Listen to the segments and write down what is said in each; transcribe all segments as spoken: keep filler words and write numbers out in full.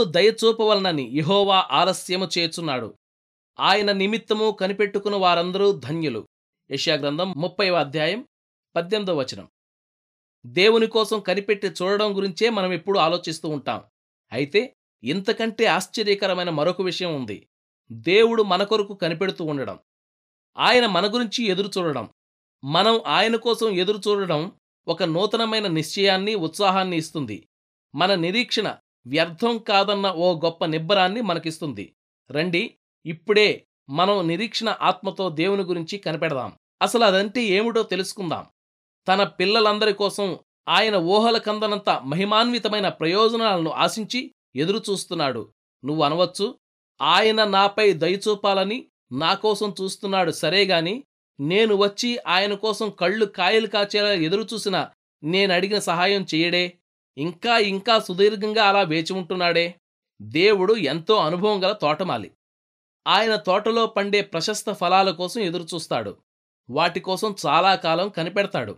యందు దయచూపవలనని యెహోవా ఆలస్యము చేచున్నాడు. ఆయన నిమిత్తము కనిపెట్టుకుని వారందరూ ధన్యులు. యెషయాగ్రంథం ముప్పైవ అధ్యాయం పద్దెనిమిదవ వచనం. దేవుని కోసం కనిపెట్టి చూడడం గురించే మనం ఎప్పుడూ ఆలోచిస్తూ ఉంటాం. అయితే ఇంతకంటే ఆశ్చర్యకరమైన మరొక విషయం ఉంది. దేవుడు మన కొరకు కనిపెడుతూ ఉండడం, ఆయన మన గురించి ఎదురు చూడడం, మనం ఆయన కోసం ఎదురు చూడడం ఒక నూతనమైన నిశ్చయాన్ని, ఉత్సాహాన్ని ఇస్తుంది. మన నిరీక్షణ వ్యర్థం కాదన్న ఓ గొప్ప నిబ్బరాన్ని మనకిస్తుంది. రండి, ఇప్పుడే మనం నిరీక్షణ ఆత్మతో దేవుని గురించి కనిపెడదాం. అసలు అదంటే ఏమిటో తెలుసుకుందాం. తన పిల్లలందరి కోసం ఆయన ఊహల కందనంత మహిమాన్వితమైన ప్రయోజనాలను ఆశించి ఎదురుచూస్తున్నాడు. నువ్వు అనవచ్చు, ఆయన నాపై దయచూపాలని నా కోసం చూస్తున్నాడు సరేగాని, నేను వచ్చి ఆయన కోసం కళ్ళు కాయలు కాచేలా ఎదురుచూసినా నేనడిగిన సహాయం చేయడే, ఇంకా ఇంకా సుదీర్ఘంగా అలా వేచి ఉంటున్నాడే. దేవుడు ఎంతో అనుభవం గల తోటమాలి. ఆయన తోటలో పండే ప్రశస్త ఫలాల కోసం ఎదురుచూస్తాడు. వాటి కోసం చాలా కాలం కనిపెడతాడు.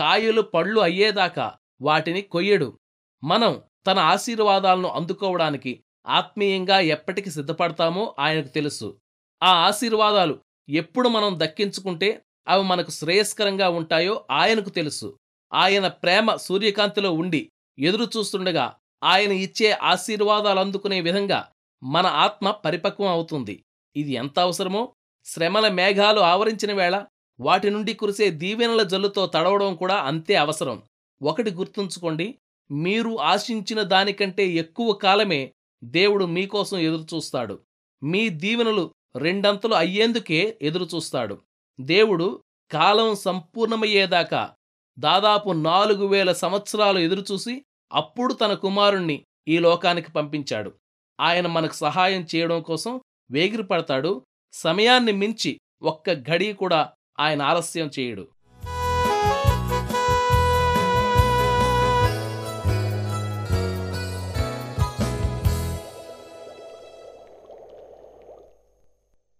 కాయలు పళ్ళు అయ్యేదాకా వాటిని కొయ్యడు. మనం తన ఆశీర్వాదాలను అందుకోవడానికి ఆత్మీయంగా ఎప్పటికి సిద్ధపడతామో ఆయనకు తెలుసు. ఆ ఆశీర్వాదాలు ఎప్పుడు మనం దక్కించుకుంటే అవి మనకు శ్రేయస్కరంగా ఉంటాయో ఆయనకు తెలుసు. ఆయన ప్రేమ సూర్యకాంతిలో ఉండి ఎదురుచూస్తుండగా ఆయన ఇచ్చే ఆశీర్వాదాలు అందుకునే విధంగా మన ఆత్మ పరిపక్వం అవుతుంది. ఇది ఎంత అవసరమో, శ్రమల మేఘాలు ఆవరించిన వేళ వాటి నుండి కురిసే దీవెనల జల్లుతో తడవడం కూడా అంతే అవసరం. ఒకటి గుర్తుంచుకోండి, మీరు ఆశించిన దానికంటే ఎక్కువ కాలమే దేవుడు మీకోసం ఎదురుచూస్తాడు. మీ దీవెనలు రెండంతలు అయ్యేందుకే ఎదురుచూస్తాడు. దేవుడు కాలం సంపూర్ణమయ్యేదాకా దాదాపు నాలుగు వేల సంవత్సరాలు ఎదురుచూసి అప్పుడు తన కుమారుణ్ణి ఈ లోకానికి పంపించాడు. ఆయన మనకు సహాయం చేయడం కోసం వేగిరపడతాడు. సమయాన్ని మించి ఒక్క ఘడి కూడా ఆయన ఆలస్యం చేయడు.